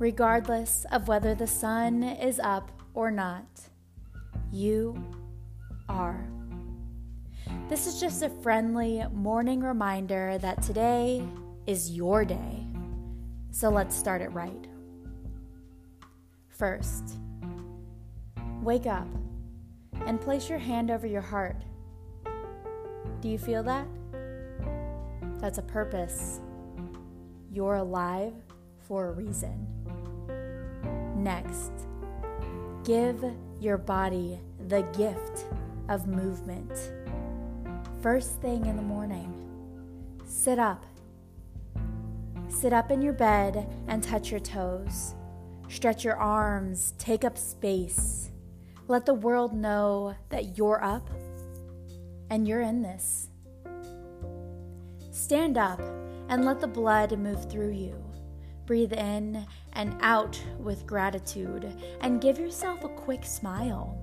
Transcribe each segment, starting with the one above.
regardless of whether the sun is up or not. You are. This is just a friendly morning reminder that today is your day. So let's start it right. First, wake up and place your hand over your heart. Do you feel that? That's a purpose. You're alive for a reason. Next, give your body the gift of movement. First thing in the morning, sit up. Sit up in your bed and touch your toes. Stretch your arms, take up space. Let the world know that you're up and you're in this. Stand up and let the blood move through you. Breathe in and out with gratitude and give yourself a quick smile,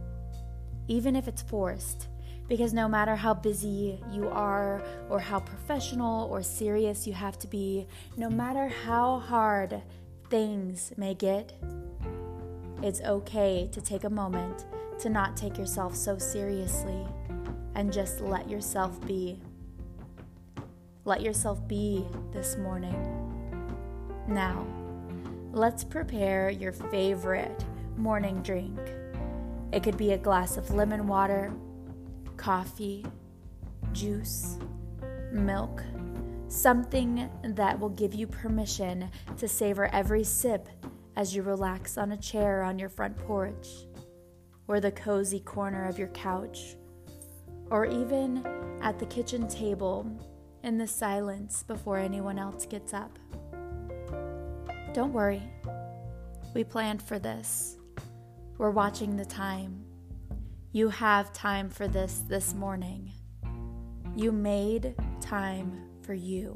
even if it's forced, because no matter how busy you are or how professional or serious you have to be, no matter how hard things may get, it's okay to take a moment to not take yourself so seriously and just let yourself be. Let yourself be this morning. Now, let's prepare your favorite morning drink. It could be a glass of lemon water, coffee, juice, milk, something that will give you permission to savor every sip as you relax on a chair on your front porch, or the cozy corner of your couch, or even at the kitchen table in the silence before anyone else gets up. Don't worry, we planned for this. We're watching the time. You have time for this morning. You made time for you.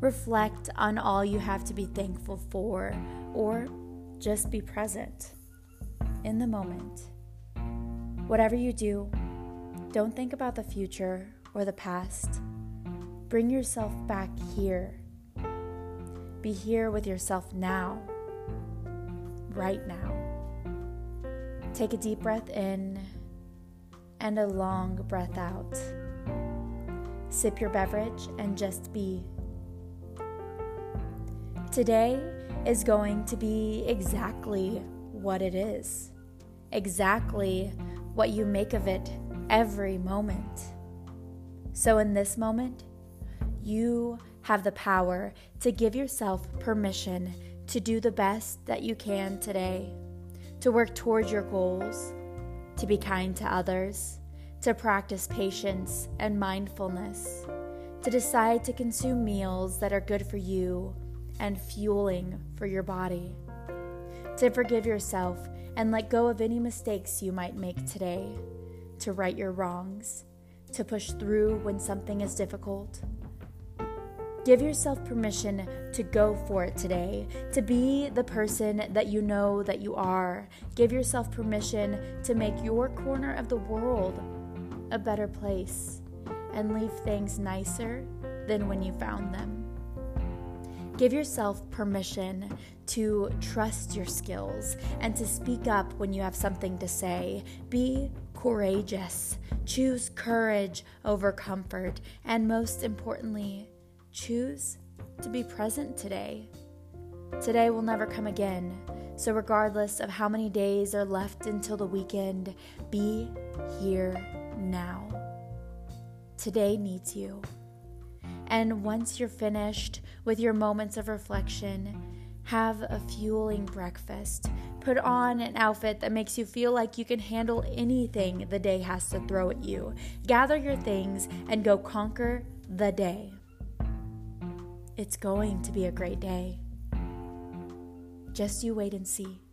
Reflect on all you have to be thankful for, or just be present in the moment. Whatever you do, don't think about the future or the past. Bring yourself back here. Be here with yourself now, right now. Take a deep breath in and a long breath out. Sip your beverage and just be. Today is going to be exactly what it is, exactly what you make of it every moment. So in this moment, you have the power to give yourself permission to do the best that you can today, to work towards your goals, to be kind to others, to practice patience and mindfulness, to decide to consume meals that are good for you and fueling for your body, to forgive yourself and let go of any mistakes you might make today, to right your wrongs, to push through when something is difficult. Give yourself permission to go for it today, to be the person that you know that you are. Give yourself permission to make your corner of the world a better place and leave things nicer than when you found them. Give yourself permission to trust your skills and to speak up when you have something to say. Be courageous. Choose courage over comfort, and most importantly, choose to be present today. Today will never come again, so regardless of how many days are left until the weekend, be here now. Today needs you. And once you're finished with your moments of reflection, have a fueling breakfast. Put on an outfit that makes you feel like you can handle anything the day has to throw at you. Gather your things and go conquer the day. It's going to be a great day. Just you wait and see.